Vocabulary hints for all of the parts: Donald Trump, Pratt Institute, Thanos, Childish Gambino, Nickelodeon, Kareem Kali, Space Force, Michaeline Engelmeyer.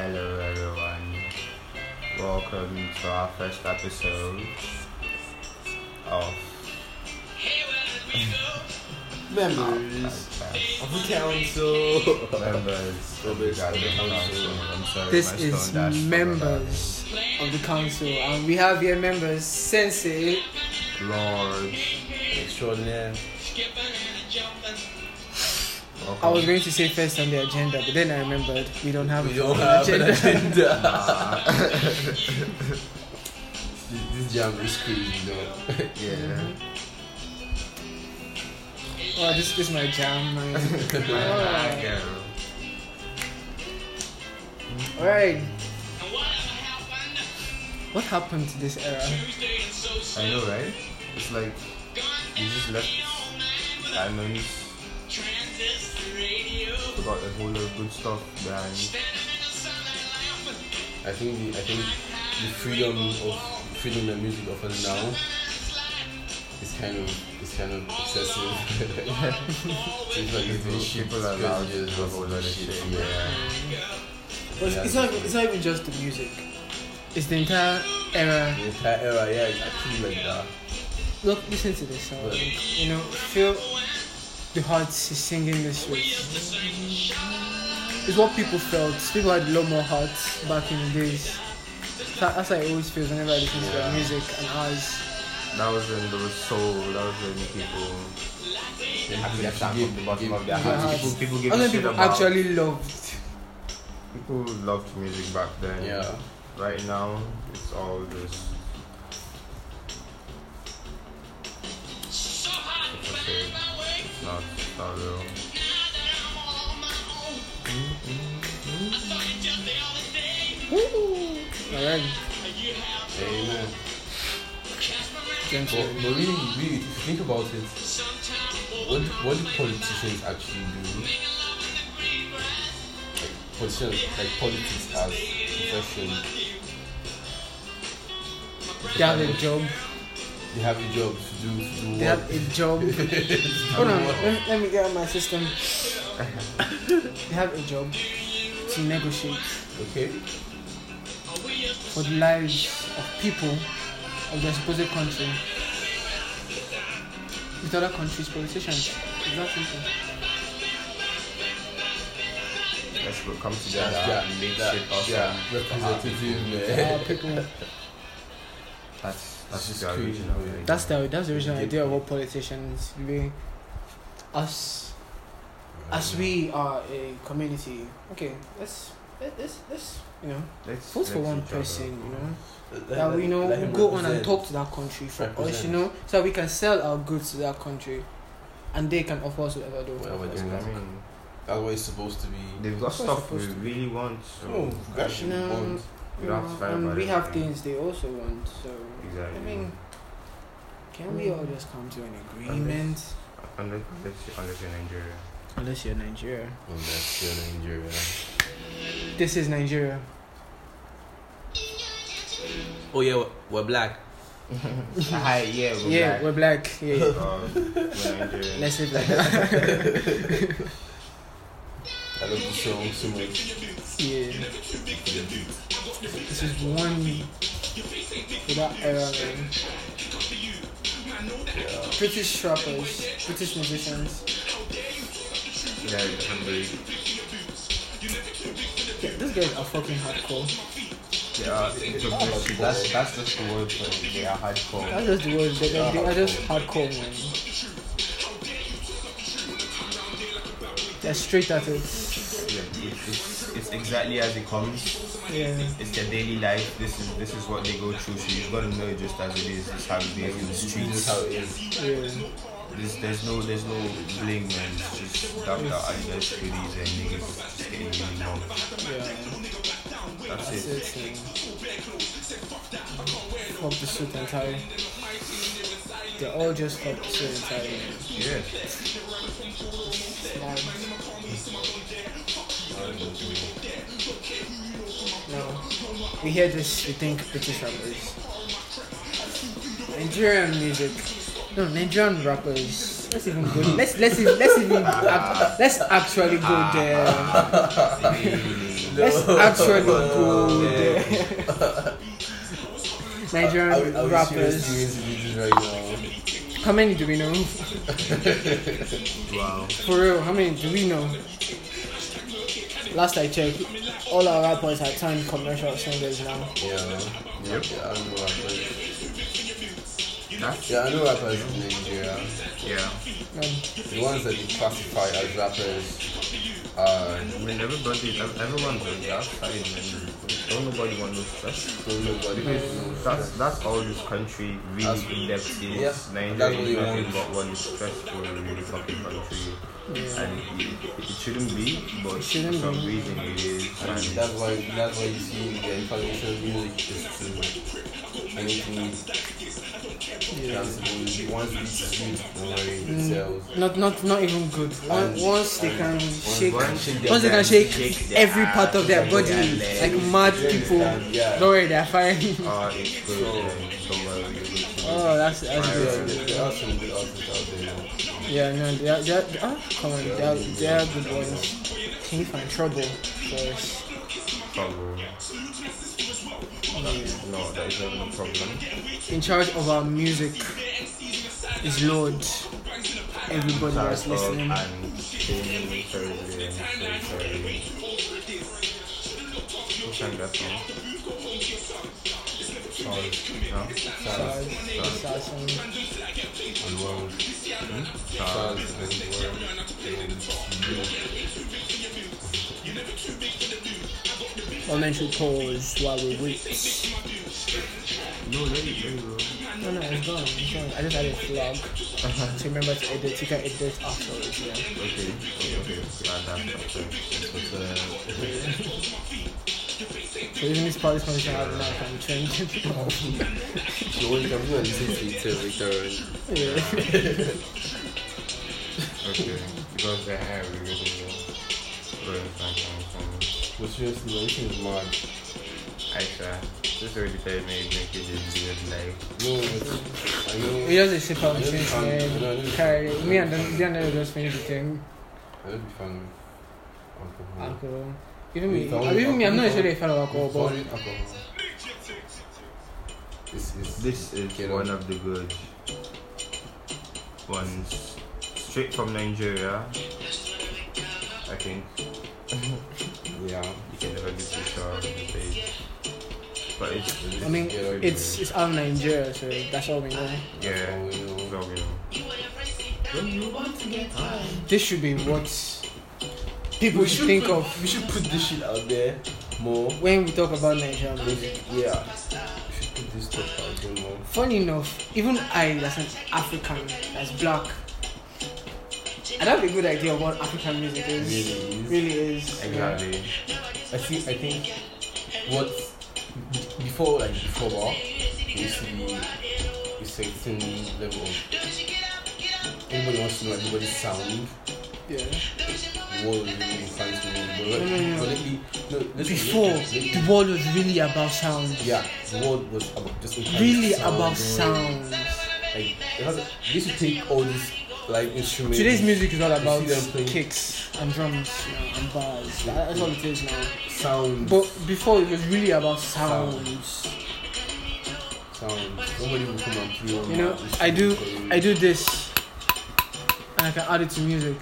Hello everyone, welcome to our first episode of Members of the Council. This is Members of the Council, and we have here members Sensei, Lord, Extraordinaire. I was going to say first on the agenda, but then I remembered we don't have an agenda. This jam is crazy, though. Yeah. Oh, this is my jam, man. All right. What happened to this era? I know, right? It's like you just left diamonds. About a whole lot of good stuff behind. I think the freedom that music offers now is kind of excessive. Seems like people are now just a whole lot of shit. Yeah. It's not even just the music. It's the entire era. The entire era, yeah, it's actually like that. Look, listen to this song. But, you know, feel. The hearts is singing this way. It's what people felt. People had a lot more hearts back in the days. That's how it always feels whenever I listen to their music and ours. That was when there was soul. That was when people actually left out from the bottom of their hearts. People gave a shit about. People loved music back then. Yeah. Right now, it's all this. Not real. Alright. Amen. But really, if you think about it, what do politicians actually do? Like politics as a profession. They have a job to do what? They have a job. Hold on, let me get out my system. They have a job to negotiate. Okay. For the lives of people of their supposed country. With other countries, politicians. It's that simple. Let's come together and make shit awesome. Yeah, representative. People. That's the original idea. That's the original idea of what politicians be. As we are a community. Okay, let's vote for one person, that we go on and talk to that country for us, so we can sell our goods to that country, and they can offer us whatever they want. That's what it's supposed to be. They've got stuff we really want. Oh, gosh, want. And we have things they also want, so exactly. I mean, can we all just come to an agreement? Unless you're Nigeria. This is Nigeria. Oh yeah, we're black. Hi, we're black. Yeah, we're Nigerian. Let's live like that. I love the song so much. Yeah. This is one for that era, man. Yeah. British rappers, British musicians. Yeah, these guys are fucking hardcore. Yeah, that's just the word for it. They are hardcore. That's just the word. They are just hardcore, man. They're straight at it. It's exactly as it comes. Yeah. It's their daily life. This is what they go through. So you've got to know it just as it is. This is how it is in the streets. This is how it is. Yeah. There's no bling, man. It's just that ideas, goodies, and niggas just getting really long. Yeah. That's it. Fuck the suit and tie. They're all just fuck the suit and tie. Yeah. No. We hear this, we think British rappers. Nigerian music. No, Nigerian rappers. Let's even go. Let's actually go there. Nigerian rappers. How many do we know? Wow. For real, how many do we know? Last I checked, all our rappers have turned commercial singers now. Yeah, I know rappers. In Nigeria. Yeah. The ones that you classify as rappers are... I mean, everyone's on the outside. Don't nobody want no stress. That's all this country really in-depth is. Yeah. Nigeria is nothing but one stressful really fucking country. Yeah. And it shouldn't be, but for some reason it is. And that's why you see the influential music is to anything danceable. Once it's good, don't worry, it sells. Not even good. Once they can shake every part of their body, like mad people, don't worry, they're fine. Oh, that's good. There are some good outfits out there. Yeah, no, they are good ones. Can you find trouble first? Trouble. No, that is not a problem. In charge of our music is Lord. Everybody that's listening. Momentary pause while we wait. No, it's gone. I just added a vlog. So remember to edit. You can edit afterwards. Yeah. Okay. So even this part is going to have enough and change it. You want to come here and see. Okay, because the hair we really know. What's your solution is mad? Aisha, this already telling me you make it just like... No, I know... We just sip out the drink. Me and Daniel just finished the thing. I don't be fan of alcohol. Even me, I'm not actually a fan of alcohol, but... This is one of the good ones. Straight from Nigeria, I think. Yeah, you can never get this on the page. But it's out of Nigeria, so that's all we know. Yeah, that's all we know. This should be what people should think of. We should put this shit out there more. When we talk about Nigerian music. Yeah, we should put this stuff out there more. Funny enough, even I, as an African, as black, I don't have a good idea of what African music is. Really is. Exactly. Yeah. I think what before war, there used to be a certain level of everybody wants to know everybody's sound. Yeah. The world was really inclined to know. Before the world was really about sound. Yeah, the world was about just really sound, about sounds. Like they used to take all these like instruments. Today's music is all about kicks and drums and bars. That's all it is now. Sounds. But before it was really about sounds. Nobody will come and play on. You know, I do this, and I can add it to music.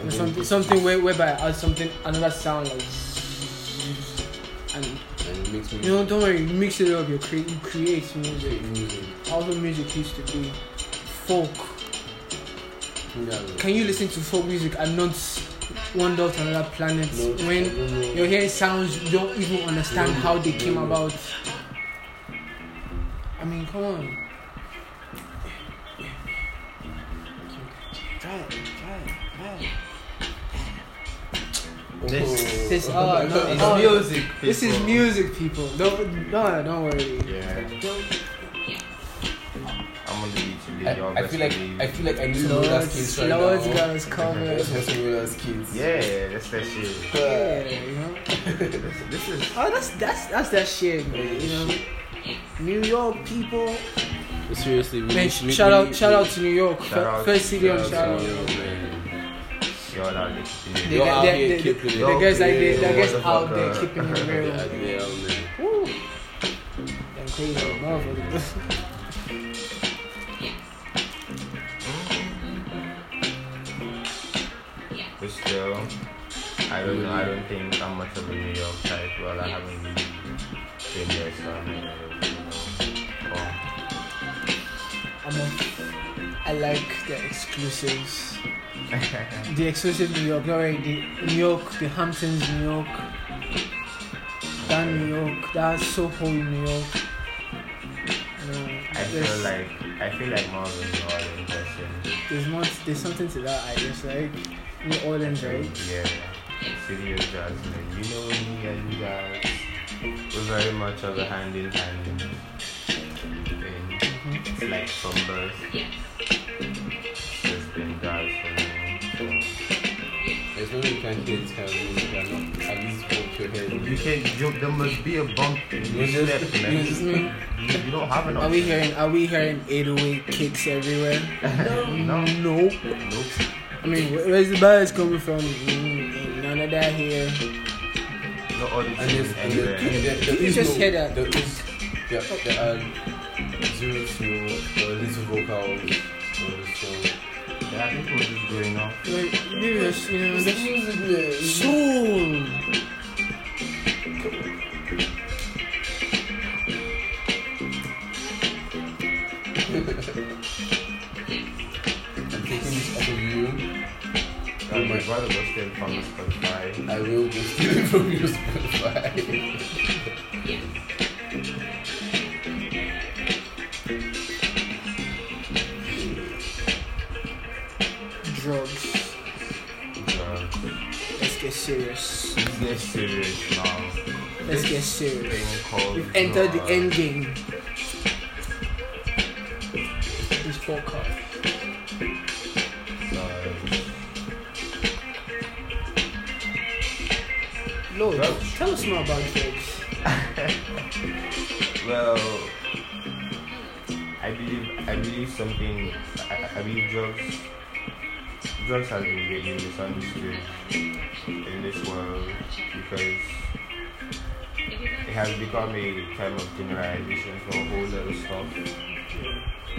And something whereby I add another sound like, and it makes music. You know, don't worry, mix it up. You create music. All the music used to be folk. Can you listen to folk music and not wander to another planet? No, when you're hearing sounds, you don't even understand how they came about. I mean, come on. Try it. This is music. People. This is music, people. Don't worry. Yeah. I feel like I need to know that kids right now. Lord's got us covered. Yeah, that's that shit. Yeah, you know. This is that's that shit, man. You know, New York people. seriously, we mate, shout we, out, we, shout out to New York, first city on shout out. The guys out there keeping it real. Woo! Damn crazy, motherfucker. But still, I don't know, I don't think I'm much of a New York type. Well, I haven't really been there, so I mean, I like the exclusives. The exclusive New York, no way, the New York, the Hamptons, New York, that New York, that Soho, New York. I feel like more of a New Orleans person. There's something to that, I guess, like. New Orleans, right? Yeah. City of Jazz, man. You know me and you guys. We're very much of a hand in hand thing. It's like from birth. It's just been jazz for me. There's no way you can hear this kind of music and not at least bump your head. There must be a bump in your step, man. You don't have an option. Are we hearing 808 kicks everywhere? No. I mean, where's the bias coming from? None of that here. No audience anywhere. You just hear that. There is, zero to little vocals. Yeah, people just going off. Yes, you know, this music there. Soul. I'm taking this off of you. My brother was still from Spotify. I will be stealing from your Spotify. Drugs. Let's get serious now. Let's get serious. We've entered the end game. This podcast. Lord, tell us more about drugs. Well, I believe drugs has been greatly misunderstood in this world because it has become a time of generalization for a whole lot of stuff.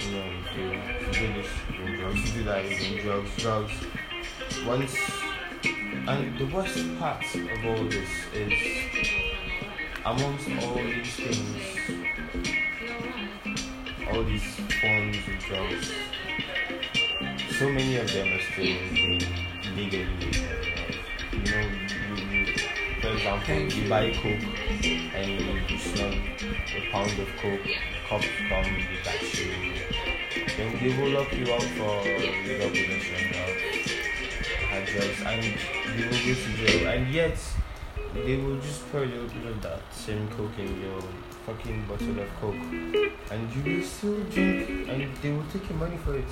You know, if you do this, you're in drugs, you do that, you're in drugs. And the worst part of all this is, amongst all these things, all these forms of drugs, so many of them are still legally legal. You know, you, for example, you buy coke and you snug a pound of coke, a cup from the taxi, then they will lock you out for legal possession and drugs, and they will go to jail, and yet they will just pour you with that same coke in your fucking bottle of coke, and you will still drink, and they will take your money for it.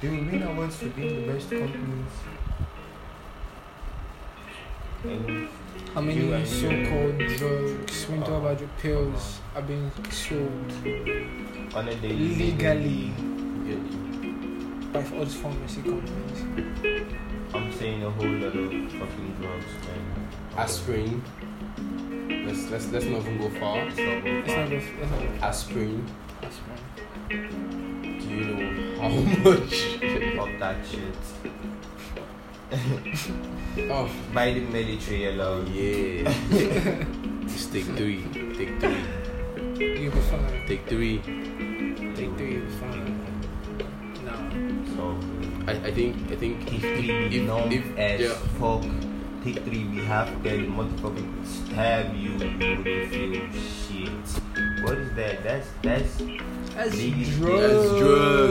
They will win awards for being the best companies. And how many so-called drugs, when you talk about your pills, are being sold on a daily legally? By all these pharmacy companies. I'm saying a whole lot of fucking drugs, man. Aspirin. Let's not even go far. Aspirin. Do you know how much? Fuck that shit. Oh, by the military alone. Yeah. Just take three. You'll be fine. Take three. You'll be fine. I think if take three, we have to get the motherfucking stab you wouldn't feel shit. What is that? That's drugs.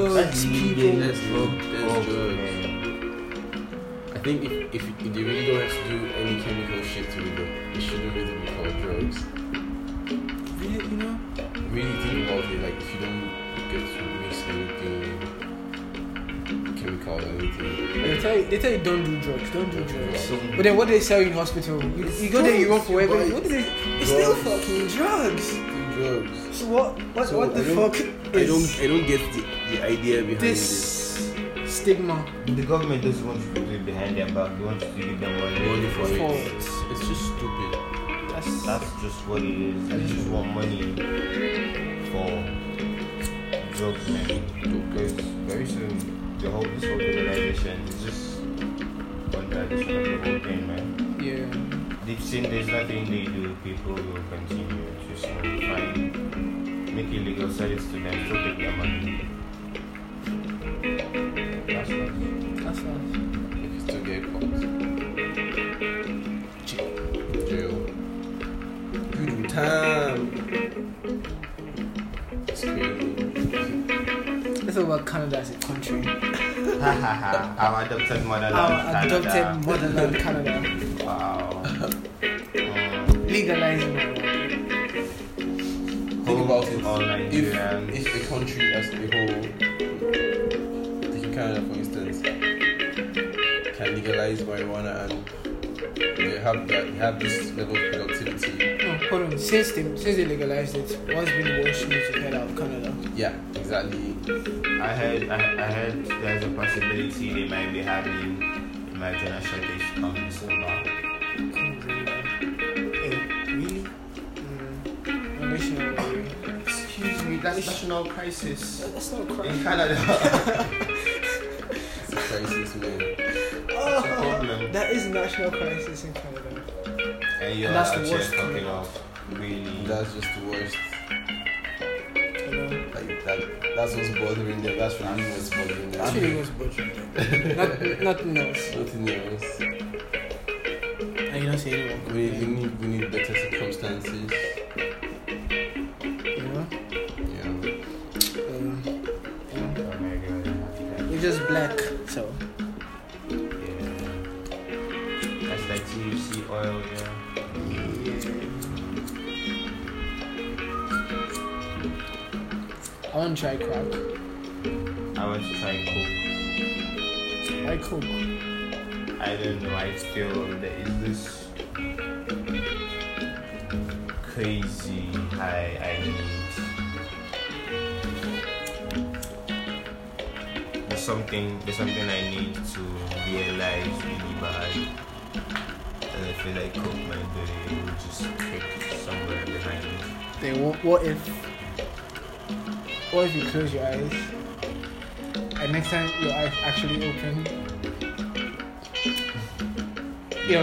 That's people. That's drugs. I think if they really don't have to do any chemical shit to it, it shouldn't really be called drugs. Really, you know? Really think about it. Like if you don't get to mix anything. Chemical or anything. They tell you don't do drugs. But then what do they sell you in hospital? You go there, you run forever. What do they? It's drugs. Still fucking drugs. drugs. So what the fuck? I don't get the idea behind this stigma. The government doesn't want you to do it behind their back. They want you to give them money for it. It's just stupid. That's just what it is. They just want money for drugs, man. Because very soon this whole organization is just one direction of the whole thing, man. Yeah. They've seen there's nothing they do, people will continue to find, make illegal sales to them, so take their money. That's nice. If it's 2 days, jail. Good time. It's crazy. Let's talk about Canada as a country. Our adopted motherland, Canada. Wow. Legalizing it. Think about it. If the country as a whole, take Canada for instance, can legalize marijuana and they have this level of productivity. No, hold on. Since they legalized it, what's been washing to get out of Canada? Yeah, exactly. I heard there's a possibility they might be having international days coming soon. That's national crisis. That's not a crisis. In Canada. It's a crisis, man. Oh, that is a national crisis in Canada. And you're actually fucking off. Really. That's just the worst. Like that's what's bothering them. That's really what's bothering them. That's really what's bothering them. Nothing else. Nothing else. And you don't say anyone. We need better circumstances. Just black, so yeah. That's like THC oil, yeah. I want to try crack. I want to try coke. Why coke? I don't know. I feel there is this crazy high I need. There's something I need to realize really bad, and I feel like coke might do it. It will just click somewhere behind me. Then what if you close your eyes and next time your eyes actually open, go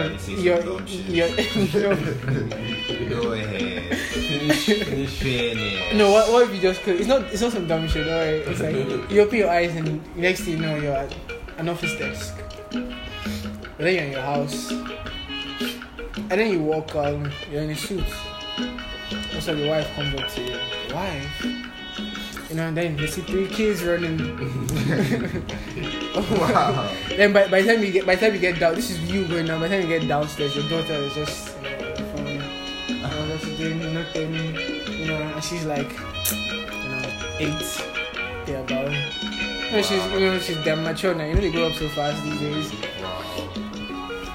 ahead, finish. No, what if you just close? It's not some dumb shit, alright? It's like you open your eyes and next thing you know you're at an office desk, but then you're in your house, and then you walk out, you're in a suit. Also, your wife comes up to you. And then you see 3 kids running. Wow. Then by the time you get down, this is you going now. By the time you get downstairs, your daughter is just doing nothing, and she's like, 8. They're about. Wow. She's damn mature now. They grow up so fast these days. Wow.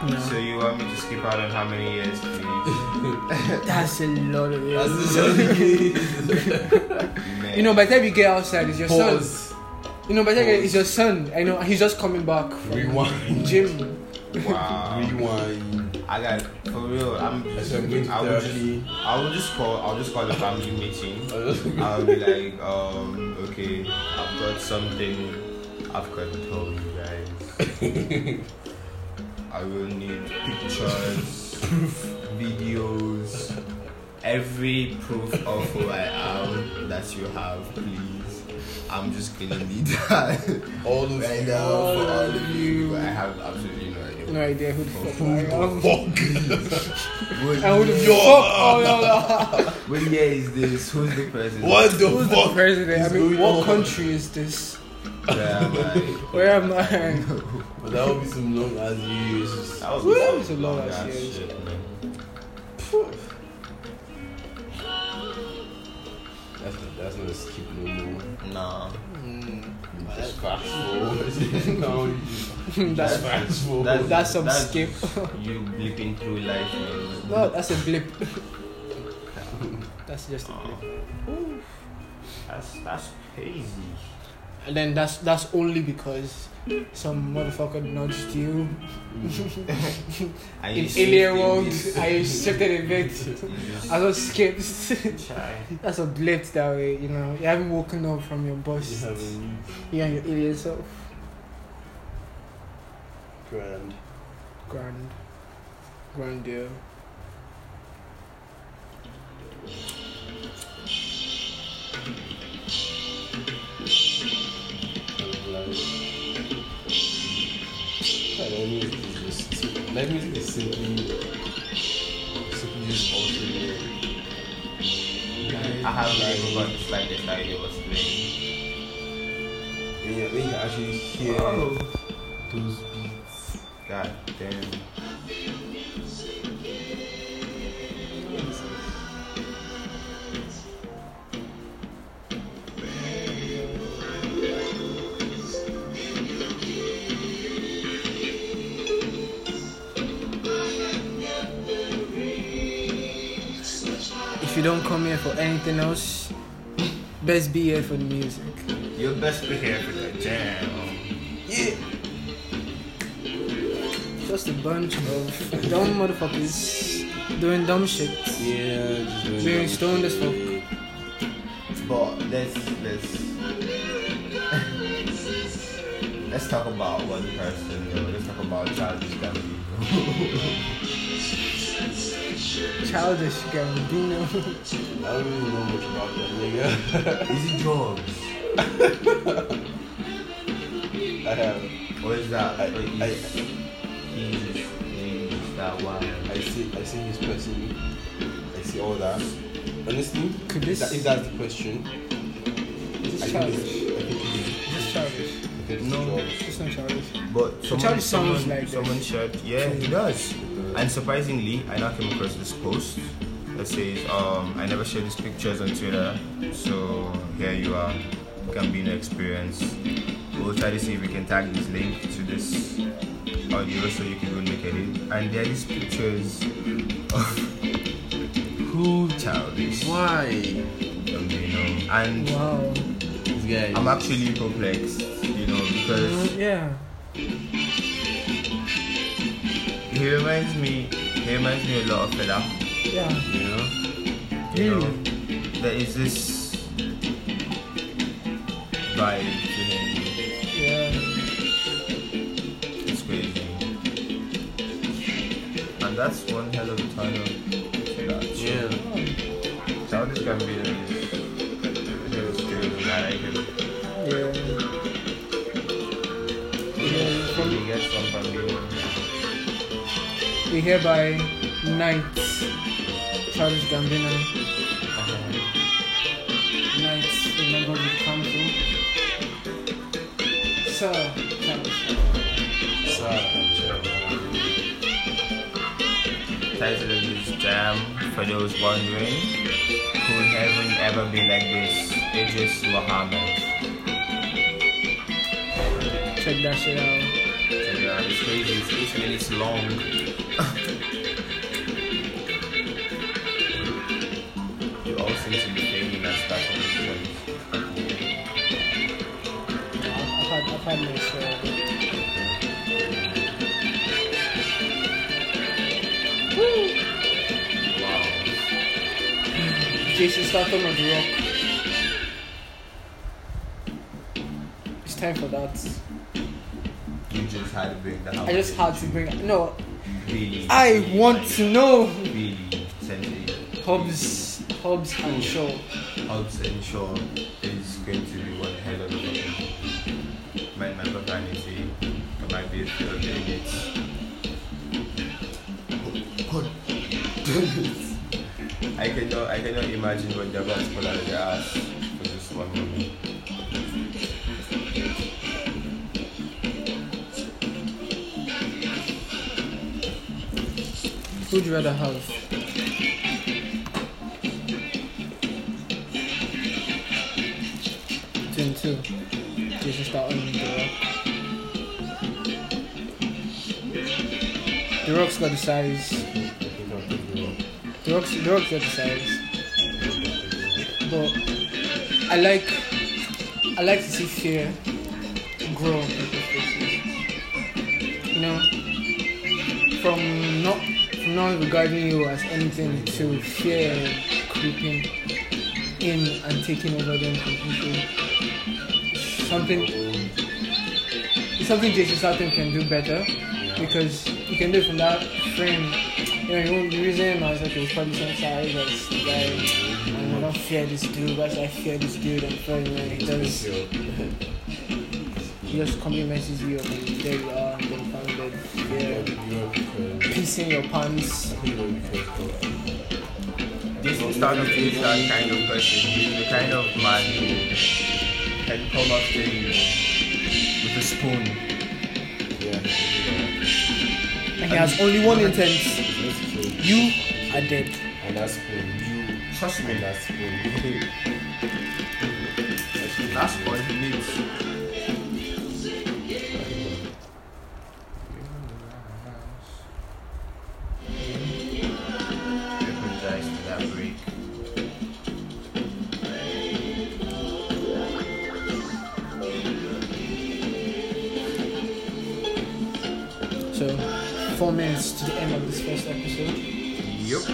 No. So you want me to skip out on how many years, please? That's a lot of years. By the time you get outside, it's your son. By the time it's your son. I know he's just coming back from Rewind. Gym. Wow. Rewind. I got it. For real. I'll just call a family meeting. I'll be like, okay, I've got something I've got to tell you guys. I will need pictures, videos, every proof of who I am that you have, please. I'm just gonna need that. All of you. I have absolutely no idea who the fuck I am. Who the fuck? What year is this? Who's the president? Who's the president? What country is this? Where am I? No. But that would be some long ass years. That would be some long ass years. Shit, man. That's not a skip no more. Nah. That's fast forward. That's fast forward. That's some skip. You blipping through life, man. No, that's a blip. That's just oof. That's crazy. And then that's only because some motherfucker nudged you. In alien world, I shifted a bit. I just skipped. That's a blip that way, you know. You haven't woken up from your bus. You and your alien self. Grand deal. Live music is simply just altering. I have like about the slightest idea what's playing. Yeah, when you actually hear those beats, god damn. If you don't come here for anything else, best be here for the music. You best be here for the jam. Yeah. Just a bunch of dumb motherfuckers doing dumb shit. Yeah, just doing being stoned as fuck. But let's talk about one person. Though. Let's talk about Childish Gambino. Childish Gambino. I don't really know much about that nigga. Is it drugs? I have. What is that? He's that wild. I see his person. I see all that. Honestly, if that's the question, is it childish? Is it childish? No, it's not childish. But someone shared. Yeah, he does. And surprisingly, I now came across this post that says, I never shared these pictures on Twitter, so here you are, Gambino experience. We'll try to see if we can tag this link to this audio so you can go look at it. And there are these pictures of who Childish. Why? Gambino. And wow. Yeah, I'm actually perplexed, you know, because... yeah. He reminds me a lot of Fela. Yeah. You know, there is this vibe to him. Yeah. It's crazy. And that's one hell of a time of Fela. Yeah. Childish Gambino is crazy. I like him. Yeah. He gets some from Gambino. We hereby knight Childish Gambino. Knight, the member of the council. Sir Childish. Title of this jam, for those wondering, who would heaven ever be like this? Idris Muhammad. Check that shit out. It's crazy. It's 8 minutes long. You all seem to be failing that stuff on this one. I've had my share. Woo! Wow. Jason Statham on The Rock. It's time for that. You just had to bring that out. I just had to bring... No. Really, I want to know. Really, Hobbs and Shaw. Hobbs and Shaw is going to be one hell of a thing. Might not have vanity. It might be a few of it. I cannot imagine what they're about to pull out of their ass for this one moment. Would you rather have? Turn 2. Jason Statham and The Rock. The Rock's got the size. The Rock's got the size. But I like to see fear grow in people's faces. You know, from not regarding you as anything to fear creeping in and taking over them completely. It's something Jason Statham can do better, because you can do it from that frame. You know, you won't be reasoning as okay, it's probably some size that's like, I don't fear this dude, but I fear this dude, and probably when he does, he just compliments you and there you are, and then founded, pissing your pants. Jason Statham is that kind of person. He's the kind of man who can come after you with a spoon. Yeah. And he has only one intent. You are dead. And that's spoon. You trust me. That's spoon. That's what he needs. So, 4 minutes to the end of this first episode. Yup. I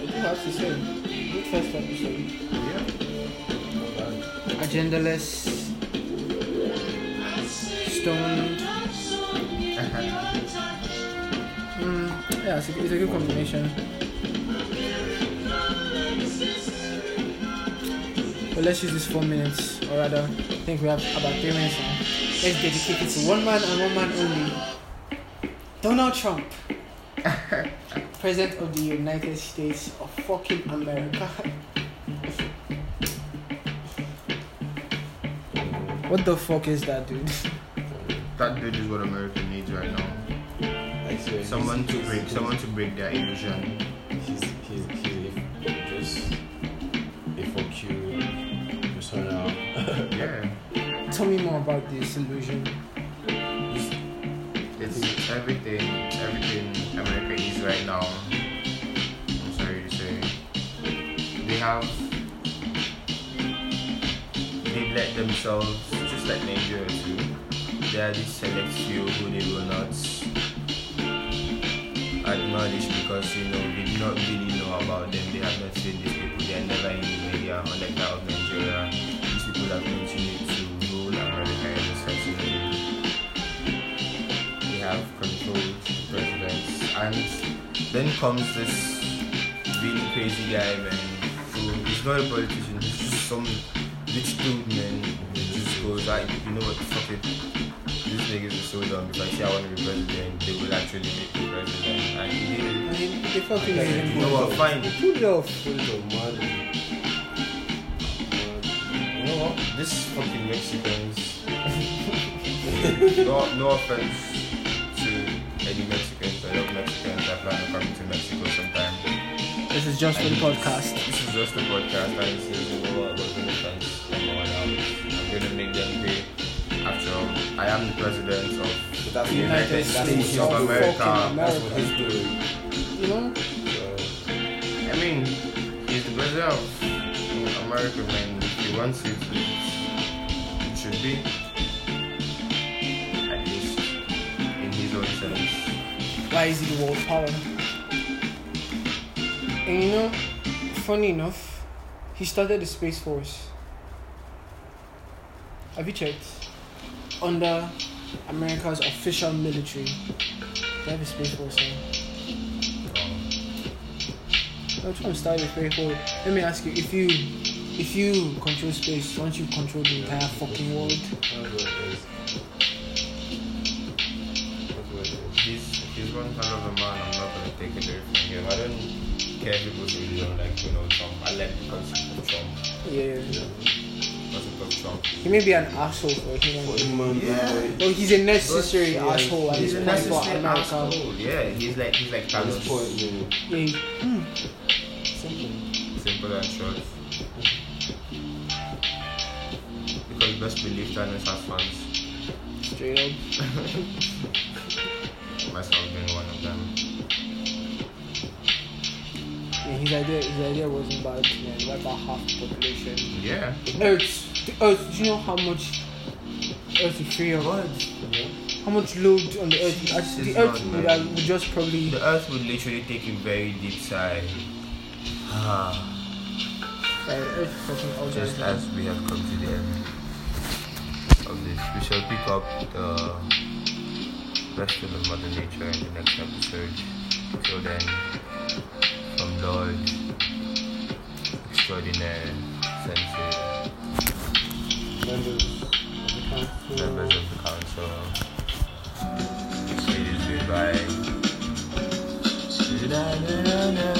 do have to say, good first episode. Yeah. Agendaless. Stoned. Yeah, it's a good combination. But let's use this 4 minutes, or rather, I think we have about 3 minutes now. Let's dedicate it to one man and one man only. Donald Trump, President of the United States of fucking America. What the fuck is that dude? That dude is what America needs right now. Someone to break their illusion. Yeah. Tell me more about this illusion. It's everything America is right now. I'm sorry to say. They let themselves, just like Nigeria too, there are these select few who they will not acknowledge because, you know, they do not really know about them. They have not seen these people. They are never in the media, unlike that of Nigeria. That continue to rule America essentially. We have controlled presidents, and then comes this really crazy guy, man. He's not a politician, he's just some rich dude, man. He just goes, you know what, fuck it. These niggas are so dumb. If I say I want to be president, they will actually make me president. And he did it. They fucking made him. You know what, fine. Pull it off. This fucking Mexicans. no offense to any Mexicans. I love Mexicans. I plan on coming to Mexico sometime. This is just for the podcast. This is just the podcast. I just say, you know what, we're going to thank someone else. I'm going to make them pay. After all, I am the president of the United States of America. That's what he's doing. You know? So, I mean, he's the president of America, man. If he wants it, should be, at least in his own sense. Why is he the world power? And you know, funny enough, he started the Space Force. Have you checked? Under America's official military, they have a Space Force now. I'm trying to start with Space Force. Let me ask you, if you control space, once you control the entire fucking world. He's one hell of a man. I'm not gonna take it away from him. I don't care if people really don't like Donald Trump. I like the concept of Trump. Yeah. Concept of Trump. He may be an asshole for him. Yeah. No, he's a necessary asshole. He's a necessary asshole. Yeah, he's like Thanos. Yeah. Simple and short. Because best believe Thanos has fans. Straight up. Myself being one of them. His idea was about wipe out half the population. Yeah. The earth, do you know how much earth is free of words? Yeah. How much load on the earth? The earth would literally take a very deep sigh. Just as we have come to the end of this, we shall pick up the rest of Mother Nature in the next episode. Till then, from Lord Extraordinary Sensei, members of the council, say this goodbye.